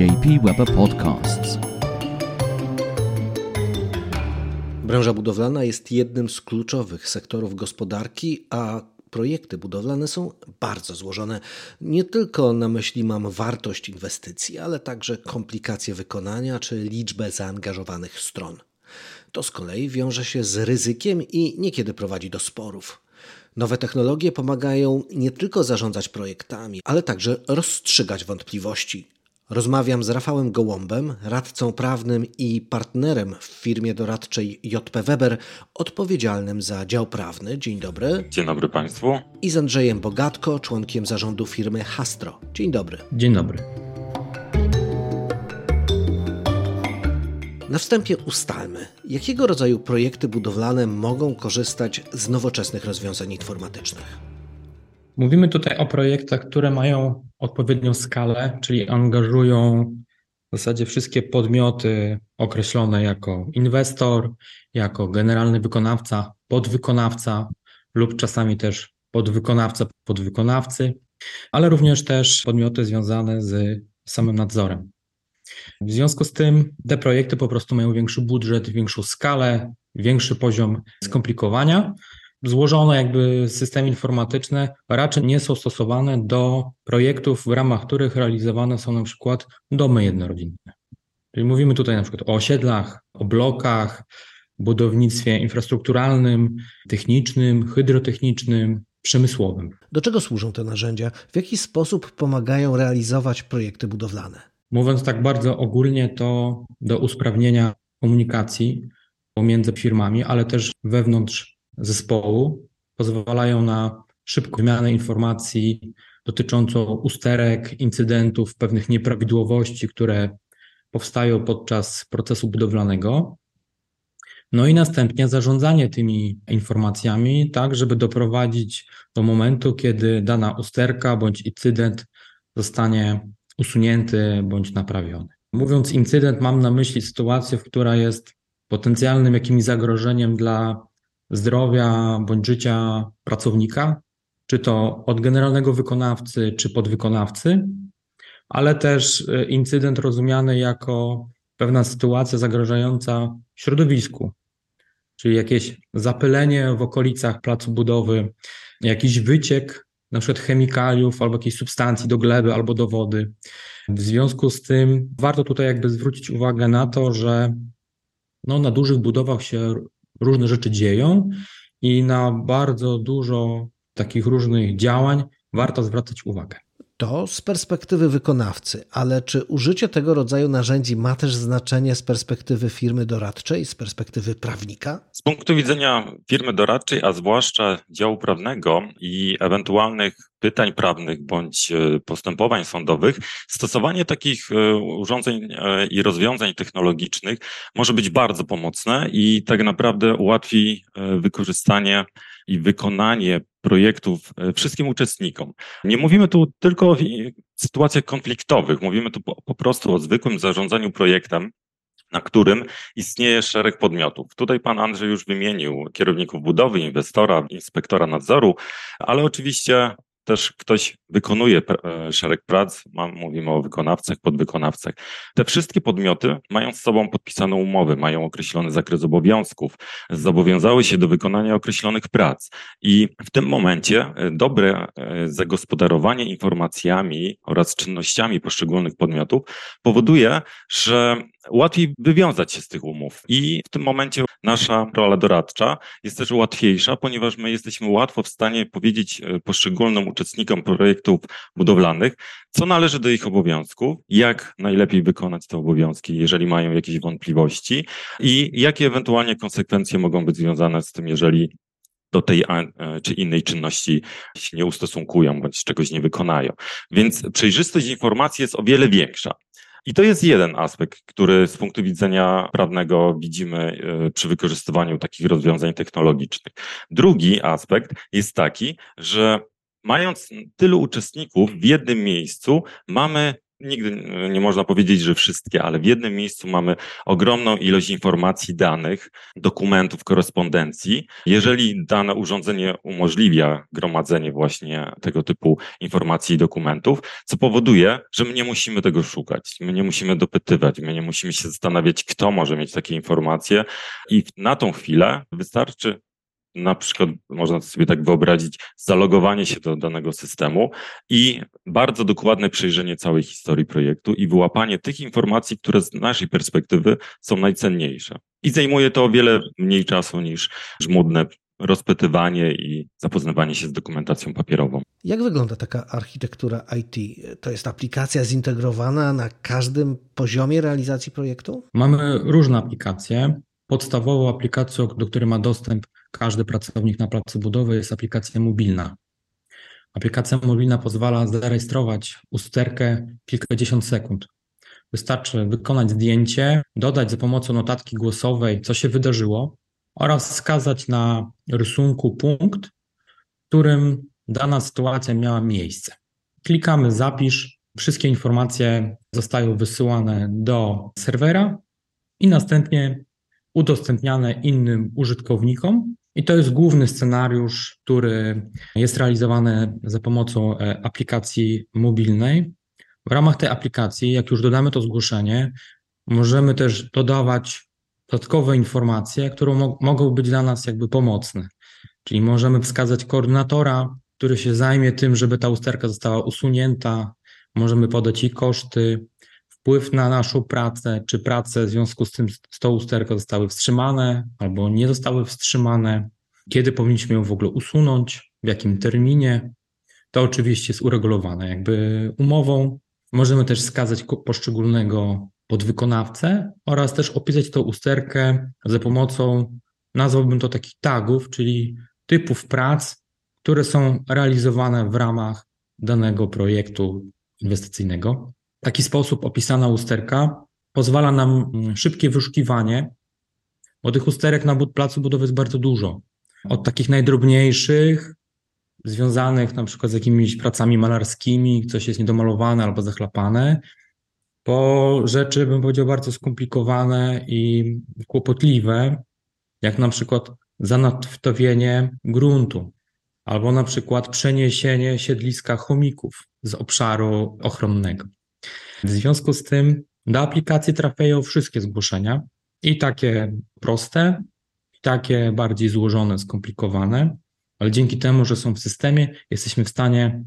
JP Weber Podcasts. Branża budowlana jest jednym z kluczowych sektorów gospodarki, a projekty budowlane są bardzo złożone. Nie tylko na myśli mam wartość inwestycji, ale także komplikacje wykonania czy liczbę zaangażowanych stron. To z kolei wiąże się z ryzykiem i niekiedy prowadzi do sporów. Nowe technologie pomagają nie tylko zarządzać projektami, ale także rozstrzygać wątpliwości. Rozmawiam z Rafałem Gołąbem, radcą prawnym i partnerem w firmie doradczej JP Weber, odpowiedzialnym za dział prawny. Dzień dobry. Dzień dobry Państwu. I z Andrzejem Bogatko, członkiem zarządu firmy Hastro. Dzień dobry. Dzień dobry. Na wstępie ustalmy, jakiego rodzaju projekty budowlane mogą korzystać z nowoczesnych rozwiązań informatycznych. Mówimy tutaj o projektach, które mają odpowiednią skalę, czyli angażują w zasadzie wszystkie podmioty określone jako inwestor, jako generalny wykonawca, podwykonawca lub czasami też podwykonawca, podwykonawcy, ale również też podmioty związane z samym nadzorem. W związku z tym te projekty po prostu mają większy budżet, większą skalę, większy poziom skomplikowania. Złożone jakby systemy informatyczne raczej nie są stosowane do projektów, w ramach których realizowane są na przykład domy jednorodzinne. Czyli mówimy tutaj na przykład o osiedlach, o blokach, budownictwie infrastrukturalnym, technicznym, hydrotechnicznym, przemysłowym. Do czego służą te narzędzia? W jaki sposób pomagają realizować projekty budowlane? Mówiąc tak bardzo ogólnie, to do usprawnienia komunikacji pomiędzy firmami, ale też wewnątrz zespołu pozwalają na szybką wymianę informacji dotyczącą usterek, incydentów, pewnych nieprawidłowości, które powstają podczas procesu budowlanego. No i następnie zarządzanie tymi informacjami tak, żeby doprowadzić do momentu, kiedy dana usterka bądź incydent zostanie usunięty bądź naprawiony. Mówiąc incydent, mam na myśli sytuację, która jest potencjalnym jakimś zagrożeniem dla zdrowia bądź życia pracownika, czy to od generalnego wykonawcy, czy podwykonawcy, ale też incydent rozumiany jako pewna sytuacja zagrażająca środowisku, czyli jakieś zapylenie w okolicach placu budowy, jakiś wyciek, na przykład chemikaliów albo jakiejś substancji do gleby albo do wody. W związku z tym warto tutaj jakby zwrócić uwagę na to, że na dużych budowach się różne rzeczy dzieją i na bardzo dużo takich różnych działań warto zwracać uwagę. To z perspektywy wykonawcy, ale czy użycie tego rodzaju narzędzi ma też znaczenie z perspektywy firmy doradczej, z perspektywy prawnika? Z punktu widzenia firmy doradczej, a zwłaszcza działu prawnego i ewentualnych pytań prawnych bądź postępowań sądowych, stosowanie takich urządzeń i rozwiązań technologicznych może być bardzo pomocne i tak naprawdę ułatwi wykorzystanie i wykonanie projektów wszystkim uczestnikom. Nie mówimy tu tylko o sytuacjach konfliktowych, mówimy tu po prostu o zwykłym zarządzaniu projektem, na którym istnieje szereg podmiotów. Tutaj pan Andrzej już wymienił kierowników budowy, inwestora, inspektora nadzoru, ale oczywiście też ktoś wykonuje szereg prac, mówimy o wykonawcach, podwykonawcach. Te wszystkie podmioty mają z sobą podpisane umowy, mają określony zakres obowiązków, zobowiązały się do wykonania określonych prac i w tym momencie dobre zagospodarowanie informacjami oraz czynnościami poszczególnych podmiotów powoduje, że łatwiej wywiązać się z tych umów i w tym momencie nasza rola doradcza jest też łatwiejsza, ponieważ my jesteśmy łatwo w stanie powiedzieć poszczególnym uczestnikom projektów budowlanych, co należy do ich obowiązków, jak najlepiej wykonać te obowiązki, jeżeli mają jakieś wątpliwości i jakie ewentualnie konsekwencje mogą być związane z tym, jeżeli do tej czy innej czynności się nie ustosunkują bądź czegoś nie wykonają. Więc przejrzystość informacji jest o wiele większa. I to jest jeden aspekt, który z punktu widzenia prawnego widzimy przy wykorzystywaniu takich rozwiązań technologicznych. Drugi aspekt jest taki, że mając tylu uczestników w jednym miejscu, mamy nigdy nie można powiedzieć, że wszystkie, ale w jednym miejscu mamy ogromną ilość informacji, danych, dokumentów, korespondencji. Jeżeli dane urządzenie umożliwia gromadzenie właśnie tego typu informacji i dokumentów, co powoduje, że my nie musimy tego szukać, my nie musimy dopytywać, my nie musimy się zastanawiać, kto może mieć takie informacje i na tą chwilę wystarczy na przykład, można sobie tak wyobrazić, zalogowanie się do danego systemu i bardzo dokładne przejrzenie całej historii projektu i wyłapanie tych informacji, które z naszej perspektywy są najcenniejsze. I zajmuje to o wiele mniej czasu niż żmudne rozpytywanie i zapoznawanie się z dokumentacją papierową. Jak wygląda taka architektura IT? To jest aplikacja zintegrowana na każdym poziomie realizacji projektu? Mamy różne aplikacje. Podstawową aplikacją, do której ma dostęp każdy pracownik na placu budowy, jest aplikacja mobilna. Aplikacja mobilna pozwala zarejestrować usterkę kilkadziesiąt sekund. Wystarczy wykonać zdjęcie, dodać za pomocą notatki głosowej, co się wydarzyło, oraz wskazać na rysunku punkt, w którym dana sytuacja miała miejsce. Klikamy zapisz, wszystkie informacje zostają wysyłane do serwera i następnie udostępniane innym użytkownikom i to jest główny scenariusz, który jest realizowany za pomocą aplikacji mobilnej. W ramach tej aplikacji, jak już dodamy to zgłoszenie, możemy też dodawać dodatkowe informacje, które mogą być dla nas jakby pomocne. Czyli możemy wskazać koordynatora, który się zajmie tym, żeby ta usterka została usunięta, możemy podać jej koszty, wpływ na naszą pracę, czy prace w związku z tym z tą usterką zostały wstrzymane albo nie zostały wstrzymane, kiedy powinniśmy ją w ogóle usunąć, w jakim terminie. To oczywiście jest uregulowane jakby umową. Możemy też wskazać poszczególnego podwykonawcę oraz też opisać tą usterkę za pomocą, nazwałbym to takich tagów, czyli typów prac, które są realizowane w ramach danego projektu inwestycyjnego. W taki sposób opisana usterka pozwala nam szybkie wyszukiwanie, bo tych usterek na placu budowy jest bardzo dużo. Od takich najdrobniejszych, związanych na przykład z jakimiś pracami malarskimi, coś jest niedomalowane albo zachlapane, po rzeczy, bym powiedział, bardzo skomplikowane i kłopotliwe, jak na przykład zanadwtowienie gruntu, albo na przykład przeniesienie siedliska chomików z obszaru ochronnego. W związku z tym do aplikacji trafiają wszystkie zgłoszenia i takie proste, i takie bardziej złożone, skomplikowane, ale dzięki temu, że są w systemie, jesteśmy w stanie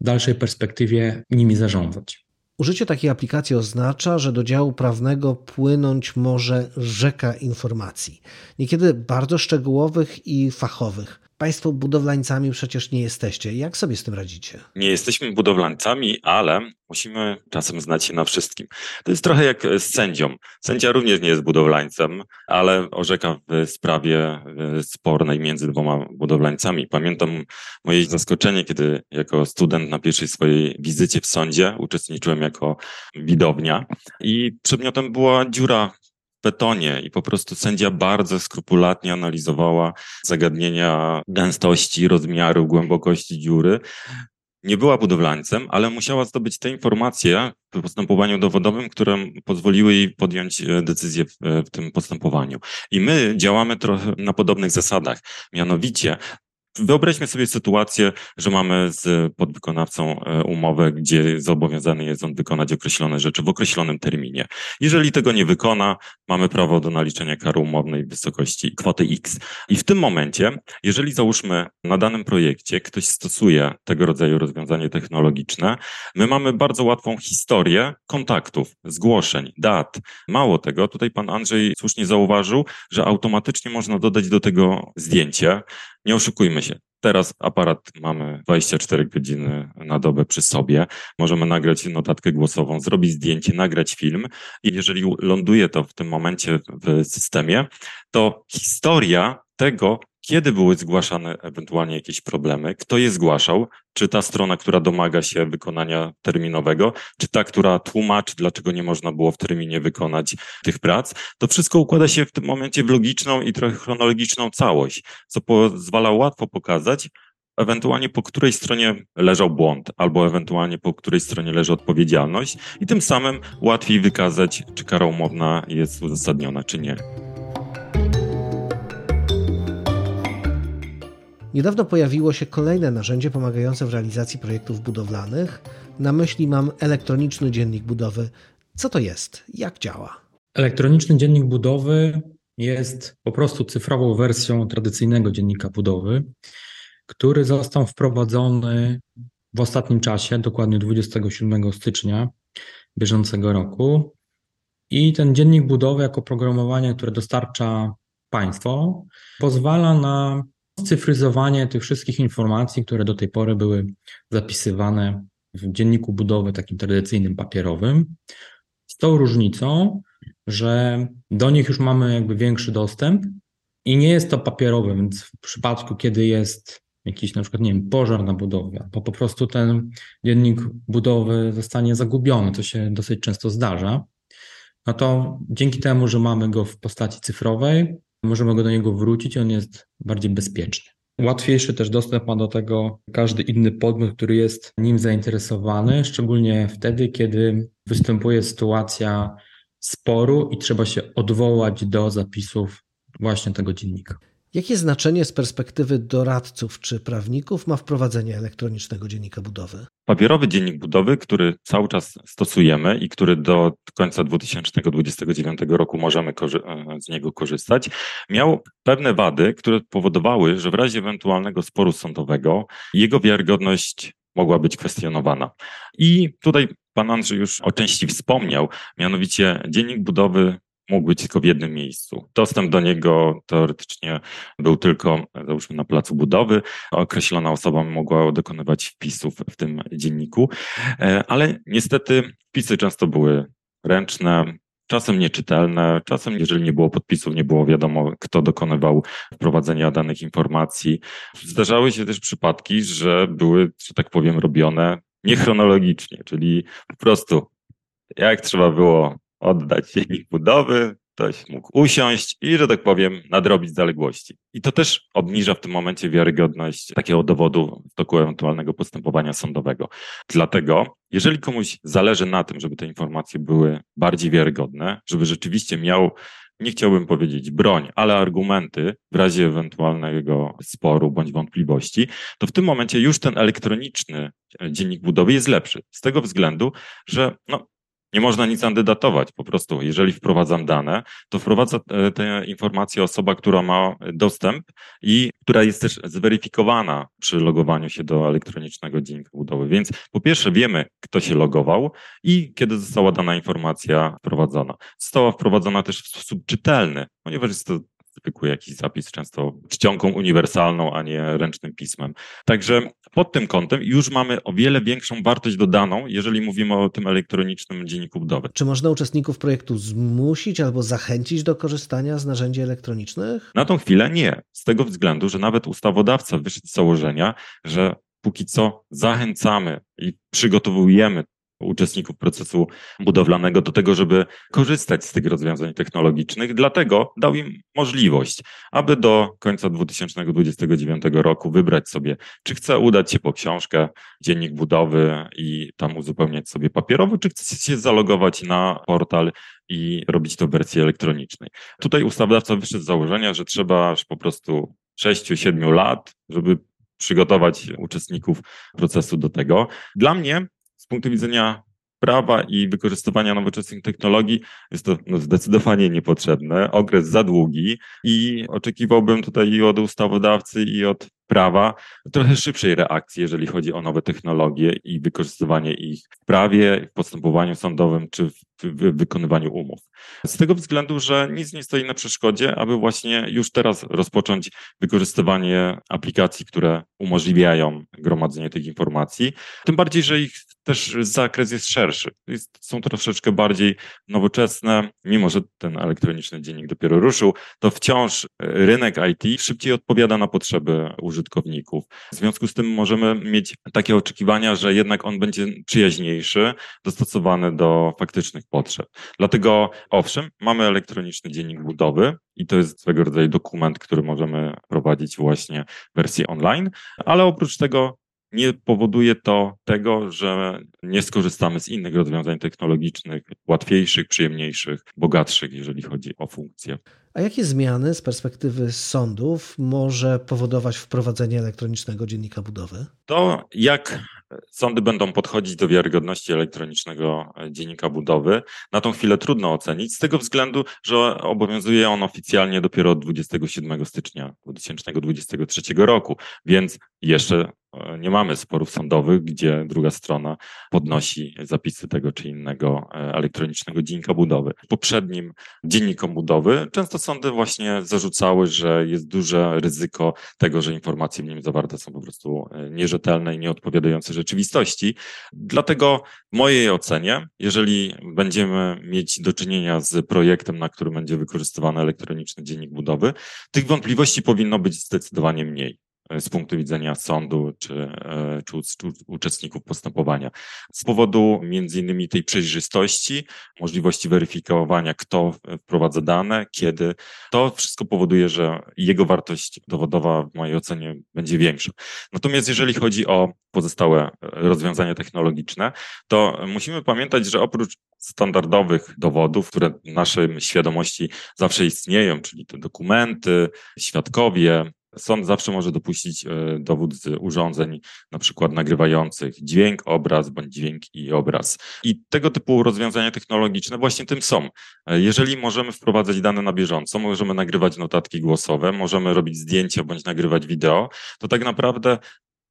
w dalszej perspektywie nimi zarządzać. Użycie takiej aplikacji oznacza, że do działu prawnego płynąć może rzeka informacji, niekiedy bardzo szczegółowych i fachowych. Państwo budowlańcami przecież nie jesteście. Jak sobie z tym radzicie? Nie jesteśmy budowlańcami, ale musimy czasem znać się na wszystkim. To jest trochę jak z sędzią. Sędzia również nie jest budowlańcem, ale orzeka w sprawie spornej między dwoma budowlańcami. Pamiętam moje zaskoczenie, kiedy jako student na pierwszej swojej wizycie w sądzie uczestniczyłem jako widownia i przedmiotem była dziura betonie i po prostu sędzia bardzo skrupulatnie analizowała zagadnienia gęstości, rozmiaru, głębokości dziury. Nie była budowlańcem, ale musiała zdobyć te informacje w postępowaniu dowodowym, które pozwoliły jej podjąć decyzję w tym postępowaniu. I my działamy trochę na podobnych zasadach. Mianowicie wyobraźmy sobie sytuację, że mamy z podwykonawcą umowę, gdzie zobowiązany jest on wykonać określone rzeczy w określonym terminie. Jeżeli tego nie wykona, mamy prawo do naliczenia kary umownej w wysokości kwoty X. I w tym momencie, jeżeli załóżmy na danym projekcie ktoś stosuje tego rodzaju rozwiązanie technologiczne, my mamy bardzo łatwą historię kontaktów, zgłoszeń, dat. Mało tego, tutaj pan Andrzej słusznie zauważył, że automatycznie można dodać do tego zdjęcie. Nie oszukujmy się, teraz aparat mamy 24 godziny na dobę przy sobie, możemy nagrać notatkę głosową, zrobić zdjęcie, nagrać film i jeżeli ląduje to w tym momencie w systemie, to historia tego, kiedy były zgłaszane ewentualnie jakieś problemy, kto je zgłaszał, czy ta strona, która domaga się wykonania terminowego, czy ta, która tłumaczy, dlaczego nie można było w terminie wykonać tych prac, to wszystko układa się w tym momencie w logiczną i trochę chronologiczną całość, co pozwala łatwo pokazać, ewentualnie po której stronie leżał błąd, albo ewentualnie po której stronie leży odpowiedzialność i tym samym łatwiej wykazać, czy kara umowna jest uzasadniona, czy nie. Niedawno pojawiło się kolejne narzędzie pomagające w realizacji projektów budowlanych. Na myśli mam elektroniczny dziennik budowy. Co to jest? Jak działa? Elektroniczny dziennik budowy jest po prostu cyfrową wersją tradycyjnego dziennika budowy, który został wprowadzony w ostatnim czasie, dokładnie 27 stycznia bieżącego roku. I ten dziennik budowy jako programowanie, które dostarcza państwo, pozwala na scyfryzowanie tych wszystkich informacji, które do tej pory były zapisywane w dzienniku budowy takim tradycyjnym, papierowym, z tą różnicą, że do nich już mamy jakby większy dostęp i nie jest to papierowe, więc w przypadku, kiedy jest jakiś na przykład, nie wiem, pożar na budowie, bo po prostu ten dziennik budowy zostanie zagubiony, co się dosyć często zdarza, no to dzięki temu, że mamy go w postaci cyfrowej, możemy do niego wrócić, on jest bardziej bezpieczny. Łatwiejszy też dostęp ma do tego każdy inny podmiot, który jest nim zainteresowany, szczególnie wtedy, kiedy występuje sytuacja sporu i trzeba się odwołać do zapisów właśnie tego dziennika. Jakie znaczenie z perspektywy doradców czy prawników ma wprowadzenie elektronicznego dziennika budowy? Papierowy dziennik budowy, który cały czas stosujemy i który do końca 2029 roku możemy z niego korzystać, miał pewne wady, które powodowały, że w razie ewentualnego sporu sądowego jego wiarygodność mogła być kwestionowana. I tutaj pan Andrzej już o części wspomniał, mianowicie dziennik budowy mógł być tylko w jednym miejscu. Dostęp do niego teoretycznie był tylko, załóżmy, na placu budowy. Określona osoba mogła dokonywać wpisów w tym dzienniku, ale niestety wpisy często były ręczne, czasem nieczytelne, czasem jeżeli nie było podpisów, nie było wiadomo, kto dokonywał wprowadzenia danych informacji. Zdarzały się też przypadki, że były, że tak powiem, robione niechronologicznie, czyli po prostu jak trzeba było oddać dziennik budowy, ktoś mógł usiąść i, że tak powiem, nadrobić zaległości. I to też obniża w tym momencie wiarygodność takiego dowodu w toku ewentualnego postępowania sądowego. Dlatego, jeżeli komuś zależy na tym, żeby te informacje były bardziej wiarygodne, żeby rzeczywiście miał, nie chciałbym powiedzieć broń, ale argumenty w razie ewentualnego sporu bądź wątpliwości, to w tym momencie już ten elektroniczny dziennik budowy jest lepszy. Z tego względu, że nie można nic andydatować, po prostu jeżeli wprowadzam dane, to wprowadza te informacje osoba, która ma dostęp i która jest też zweryfikowana przy logowaniu się do elektronicznego dziennika budowy. Więc po pierwsze wiemy, kto się logował i kiedy została dana informacja wprowadzona. Została wprowadzona też w sposób czytelny, ponieważ jest to zwykły jakiś zapis, często czcionką uniwersalną, a nie ręcznym pismem. Także pod tym kątem już mamy o wiele większą wartość dodaną, jeżeli mówimy o tym elektronicznym dzienniku budowy. Czy można uczestników projektu zmusić albo zachęcić do korzystania z narzędzi elektronicznych? Na tą chwilę nie, z tego względu, że nawet ustawodawca wyszedł z założenia, że póki co zachęcamy i przygotowujemy uczestników procesu budowlanego do tego, żeby korzystać z tych rozwiązań technologicznych, dlatego dał im możliwość, aby do końca 2029 roku wybrać sobie, czy chce udać się po książkę, dziennik budowy i tam uzupełniać sobie papierowo, czy chce się zalogować na portal i robić to w wersji elektronicznej. Tutaj ustawodawca wyszedł z założenia, że trzeba aż po prostu 6-7 lat, żeby przygotować uczestników procesu do tego. Dla mnie z punktu widzenia prawa i wykorzystywania nowoczesnych technologii jest to zdecydowanie niepotrzebne, okres za długi i oczekiwałbym tutaj i od ustawodawcy, i od prawa trochę szybszej reakcji, jeżeli chodzi o nowe technologie i wykorzystywanie ich w prawie, w postępowaniu sądowym czy w wykonywaniu umów. Z tego względu, że nic nie stoi na przeszkodzie, aby właśnie już teraz rozpocząć wykorzystywanie aplikacji, które umożliwiają gromadzenie tych informacji. Tym bardziej, że ich też zakres jest szerszy. Są troszeczkę bardziej nowoczesne, mimo że ten elektroniczny dziennik dopiero ruszył, to wciąż rynek IT szybciej odpowiada na potrzeby użytkowników. W związku z tym możemy mieć takie oczekiwania, że jednak on będzie przyjaźniejszy, dostosowany do faktycznych potrzeb. Dlatego owszem, mamy elektroniczny dziennik budowy i to jest swego rodzaju dokument, który możemy prowadzić prowadzić właśnie wersję online, ale oprócz tego nie powoduje to tego, że nie skorzystamy z innych rozwiązań technologicznych, łatwiejszych, przyjemniejszych, bogatszych, jeżeli chodzi o funkcje. A jakie zmiany z perspektywy sądów może powodować wprowadzenie elektronicznego dziennika budowy? To jak sądy będą podchodzić do wiarygodności elektronicznego dziennika budowy, na tą chwilę trudno ocenić, z tego względu, że obowiązuje on oficjalnie dopiero od 27 stycznia 2023 roku, więc jeszcze nie mamy sporów sądowych, gdzie druga strona podnosi zapisy tego czy innego elektronicznego dziennika budowy. Poprzednim dziennikom budowy często sądy właśnie zarzucały, że jest duże ryzyko tego, że informacje w nim zawarte są po prostu nierzetelne i nieodpowiadające rzeczywistości. Dlatego w mojej ocenie, jeżeli będziemy mieć do czynienia z projektem, na którym będzie wykorzystywany elektroniczny dziennik budowy, tych wątpliwości powinno być zdecydowanie mniej z punktu widzenia sądu czy uczestników postępowania. Z powodu między innymi tej przejrzystości, możliwości weryfikowania, kto wprowadza dane, kiedy, to wszystko powoduje, że jego wartość dowodowa w mojej ocenie będzie większa. Natomiast jeżeli chodzi o pozostałe rozwiązania technologiczne, to musimy pamiętać, że oprócz standardowych dowodów, które w naszej świadomości zawsze istnieją, czyli te dokumenty, świadkowie, sąd zawsze może dopuścić dowód z urządzeń, na przykład nagrywających dźwięk, obraz bądź dźwięk i obraz. I tego typu rozwiązania technologiczne właśnie tym są. Jeżeli możemy wprowadzać dane na bieżąco, możemy nagrywać notatki głosowe, możemy robić zdjęcia bądź nagrywać wideo, to tak naprawdę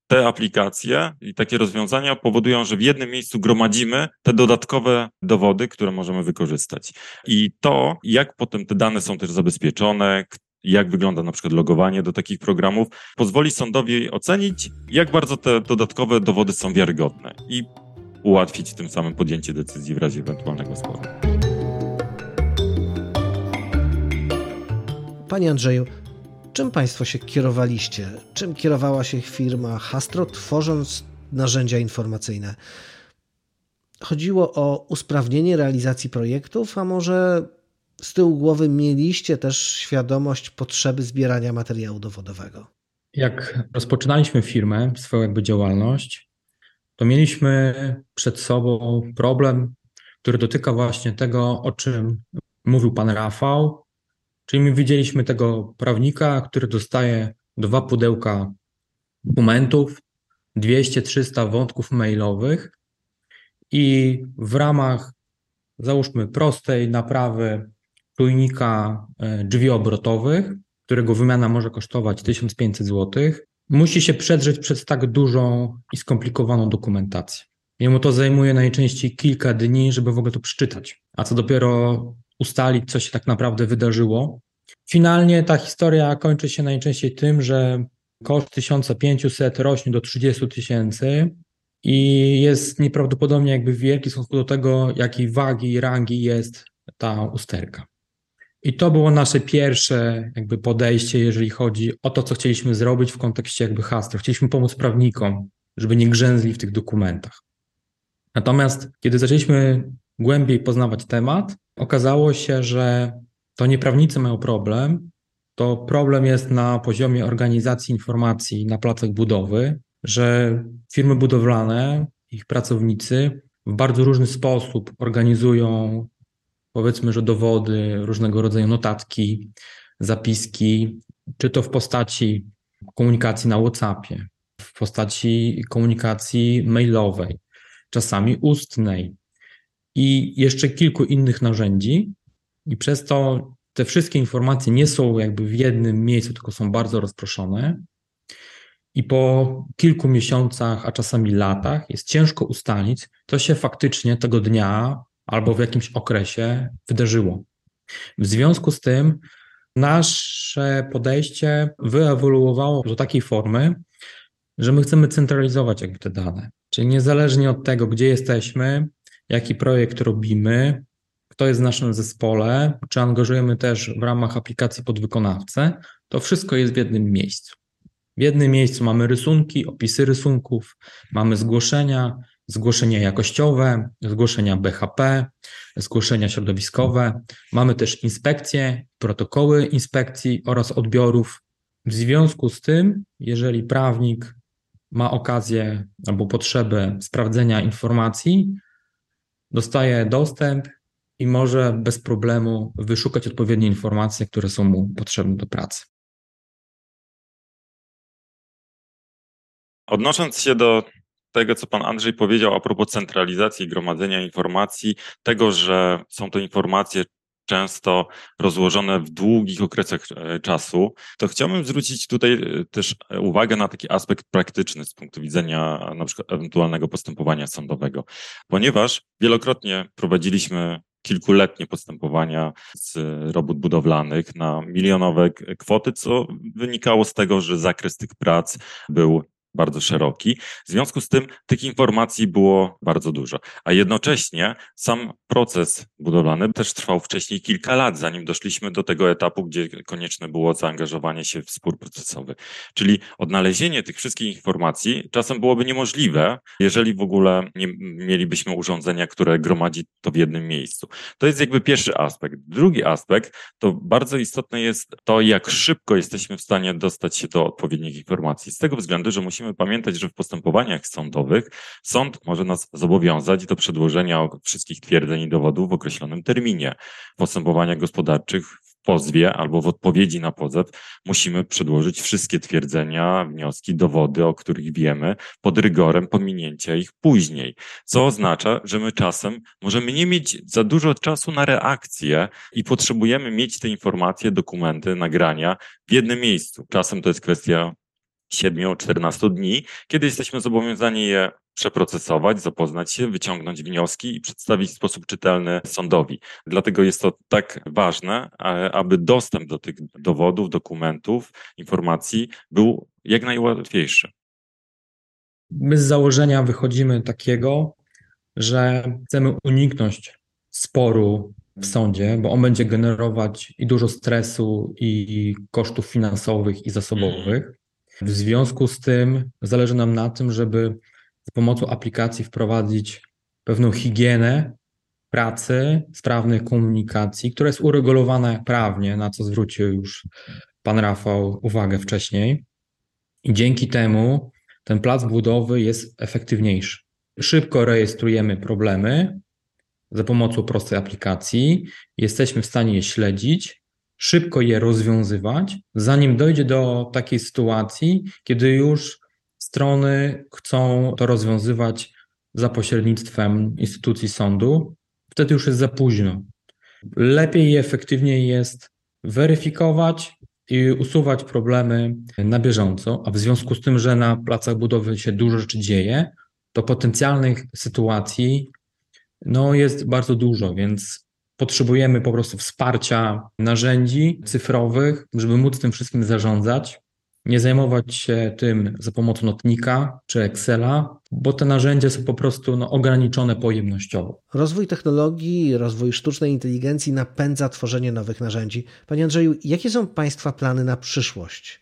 te aplikacje i takie rozwiązania powodują, że w jednym miejscu gromadzimy te dodatkowe dowody, które możemy wykorzystać. I to, jak potem te dane są też zabezpieczone, jak wygląda na przykład logowanie do takich programów, pozwoli sądowi ocenić, jak bardzo te dodatkowe dowody są wiarygodne i ułatwić tym samym podjęcie decyzji w razie ewentualnego sporu. Panie Andrzeju, czym Państwo się kierowaliście? Czym kierowała się firma Hastro, tworząc narzędzia informacyjne? Chodziło o usprawnienie realizacji projektów, a może z tyłu głowy mieliście też świadomość potrzeby zbierania materiału dowodowego? Jak rozpoczynaliśmy firmę, swoją jakby działalność, to mieliśmy przed sobą problem, który dotyka właśnie tego, o czym mówił pan Rafał. Czyli my widzieliśmy tego prawnika, który dostaje 2 pudełka dokumentów, 200-300 wątków mailowych i w ramach, załóżmy, prostej naprawy czujnika drzwi obrotowych, którego wymiana może kosztować 1500 zł, musi się przedrzeć przez tak dużą i skomplikowaną dokumentację. Jemu to zajmuje najczęściej kilka dni, żeby w ogóle to przeczytać, a co dopiero ustalić, co się tak naprawdę wydarzyło. Finalnie ta historia kończy się najczęściej tym, że koszt 1500 rośnie do 30 000 i jest nieprawdopodobnie jakby wielki w stosunku do tego, jakiej wagi i rangi jest ta usterka. I to było nasze pierwsze jakby podejście, jeżeli chodzi o to, co chcieliśmy zrobić w kontekście jakby Hastro. Chcieliśmy pomóc prawnikom, żeby nie grzęzli w tych dokumentach. Natomiast kiedy zaczęliśmy głębiej poznawać temat, okazało się, że to nie prawnicy mają problem, to problem jest na poziomie organizacji informacji na placach budowy, że firmy budowlane, ich pracownicy w bardzo różny sposób organizują, powiedzmy, że dowody, różnego rodzaju notatki, zapiski, czy to w postaci komunikacji na WhatsAppie, w postaci komunikacji mailowej, czasami ustnej i jeszcze kilku innych narzędzi. I przez to te wszystkie informacje nie są jakby w jednym miejscu, tylko są bardzo rozproszone. I po kilku miesiącach, a czasami latach jest ciężko ustalić, co się faktycznie tego dnia albo w jakimś okresie wydarzyło. W związku z tym nasze podejście wyewoluowało do takiej formy, że my chcemy centralizować jakby te dane. Czyli niezależnie od tego, gdzie jesteśmy, jaki projekt robimy, kto jest w naszym zespole, czy angażujemy też w ramach aplikacji podwykonawcę, to wszystko jest w jednym miejscu. W jednym miejscu mamy rysunki, opisy rysunków, mamy zgłoszenia jakościowe, zgłoszenia BHP, zgłoszenia środowiskowe. Mamy też inspekcje, protokoły inspekcji oraz odbiorów. W związku z tym, jeżeli prawnik ma okazję albo potrzebę sprawdzenia informacji, dostaje dostęp i może bez problemu wyszukać odpowiednie informacje, które są mu potrzebne do pracy. Odnosząc się do tego, co pan Andrzej powiedział a propos centralizacji i gromadzenia informacji, tego, że są to informacje często rozłożone w długich okresach czasu, to chciałbym zwrócić tutaj też uwagę na taki aspekt praktyczny z punktu widzenia na przykład ewentualnego postępowania sądowego, ponieważ wielokrotnie prowadziliśmy kilkuletnie postępowania z robót budowlanych na milionowe kwoty, co wynikało z tego, że zakres tych prac był bardzo szeroki. W związku z tym tych informacji było bardzo dużo, a jednocześnie sam proces budowlany też trwał wcześniej kilka lat, zanim doszliśmy do tego etapu, gdzie konieczne było zaangażowanie się w spór procesowy. Czyli odnalezienie tych wszystkich informacji czasem byłoby niemożliwe, jeżeli w ogóle nie mielibyśmy urządzenia, które gromadzi to w jednym miejscu. To jest jakby pierwszy aspekt. Drugi aspekt to bardzo istotne jest to, jak szybko jesteśmy w stanie dostać się do odpowiednich informacji. Z tego względu, że musimy pamiętać, że w postępowaniach sądowych sąd może nas zobowiązać do przedłożenia wszystkich twierdzeń i dowodów w określonym terminie. W postępowaniach gospodarczych w pozwie albo w odpowiedzi na pozew musimy przedłożyć wszystkie twierdzenia, wnioski, dowody, o których wiemy, pod rygorem pominięcia ich później, co oznacza, że my czasem możemy nie mieć za dużo czasu na reakcję i potrzebujemy mieć te informacje, dokumenty, nagrania w jednym miejscu. Czasem to jest kwestia 7-14 dni, kiedy jesteśmy zobowiązani je przeprocesować, zapoznać się, wyciągnąć wnioski i przedstawić w sposób czytelny sądowi. Dlatego jest to tak ważne, aby dostęp do tych dowodów, dokumentów, informacji był jak najłatwiejszy. My z założenia wychodzimy takiego, że chcemy uniknąć sporu w sądzie, bo on będzie generować i dużo stresu, i kosztów finansowych, i zasobowych. W związku z tym zależy nam na tym, żeby za pomocą aplikacji wprowadzić pewną higienę pracy, sprawnej komunikacji, która jest uregulowana prawnie, na co zwrócił już pan Rafał uwagę wcześniej. I dzięki temu ten plac budowy jest efektywniejszy. Szybko rejestrujemy problemy za pomocą prostej aplikacji, jesteśmy w stanie je śledzić, szybko je rozwiązywać, zanim dojdzie do takiej sytuacji, kiedy już strony chcą to rozwiązywać za pośrednictwem instytucji sądu. Wtedy już jest za późno. Lepiej i efektywniej jest weryfikować i usuwać problemy na bieżąco, a w związku z tym, że na placach budowy się dużo rzeczy dzieje, to potencjalnych sytuacji jest bardzo dużo, więc potrzebujemy po prostu wsparcia narzędzi cyfrowych, żeby móc tym wszystkim zarządzać, nie zajmować się tym za pomocą notnika czy Excela, bo te narzędzia są po prostu ograniczone pojemnościowo. Rozwój technologii, rozwój sztucznej inteligencji napędza tworzenie nowych narzędzi. Panie Andrzeju, jakie są Państwa plany na przyszłość?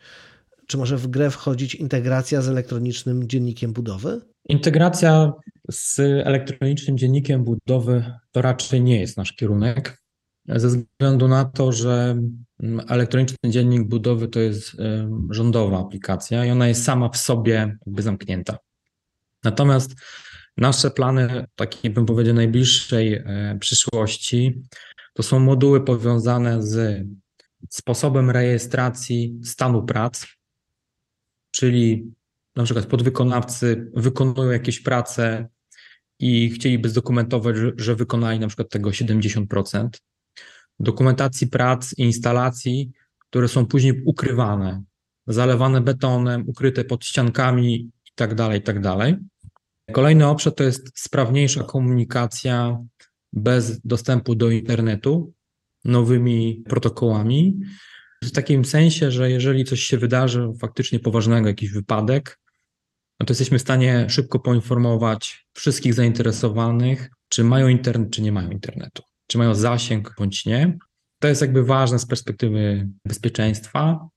Czy może w grę wchodzić integracja z elektronicznym dziennikiem budowy? Integracja z elektronicznym dziennikiem budowy to raczej nie jest nasz kierunek, ze względu na to, że elektroniczny dziennik budowy to jest rządowa aplikacja i ona jest sama w sobie jakby zamknięta. Natomiast nasze plany, takiej bym powiedział najbliższej przyszłości, to są moduły powiązane z sposobem rejestracji stanu prac, czyli na przykład podwykonawcy wykonują jakieś prace i chcieliby zdokumentować, że wykonali na przykład tego 70%. Dokumentacji prac i instalacji, które są później ukrywane, zalewane betonem, ukryte pod ściankami itd. Kolejny obszar to jest sprawniejsza komunikacja bez dostępu do internetu, nowymi protokołami. W takim sensie, że jeżeli coś się wydarzy faktycznie poważnego, jakiś wypadek, to jesteśmy w stanie szybko poinformować wszystkich zainteresowanych, czy mają internet, czy nie mają internetu, czy mają zasięg, bądź nie. To jest jakby ważne z perspektywy bezpieczeństwa.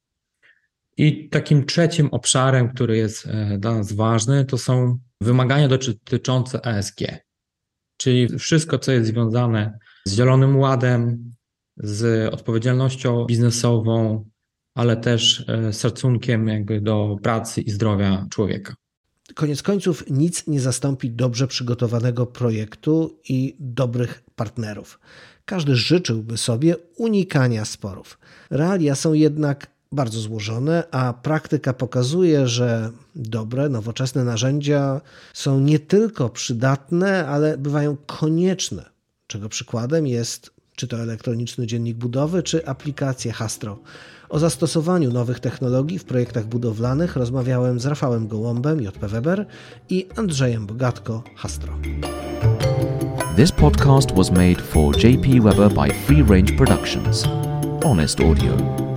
I takim trzecim obszarem, który jest dla nas ważny, to są wymagania dotyczące ESG, czyli wszystko, co jest związane z Zielonym Ładem, z odpowiedzialnością biznesową, ale też szacunkiem jakby do pracy i zdrowia człowieka. Koniec końców nic nie zastąpi dobrze przygotowanego projektu i dobrych partnerów. Każdy życzyłby sobie unikania sporów. Realia są jednak bardzo złożone, a praktyka pokazuje, że dobre, nowoczesne narzędzia są nie tylko przydatne, ale bywają konieczne, czego przykładem jest czy to elektroniczny dziennik budowy, czy aplikacje Hastro. O zastosowaniu nowych technologii w projektach budowlanych rozmawiałem z Rafałem Gołąbem, JP Weber i Andrzejem Bogatko, Hastro. This podcast was made for JP Weber by Free Range Productions. Honest Audio.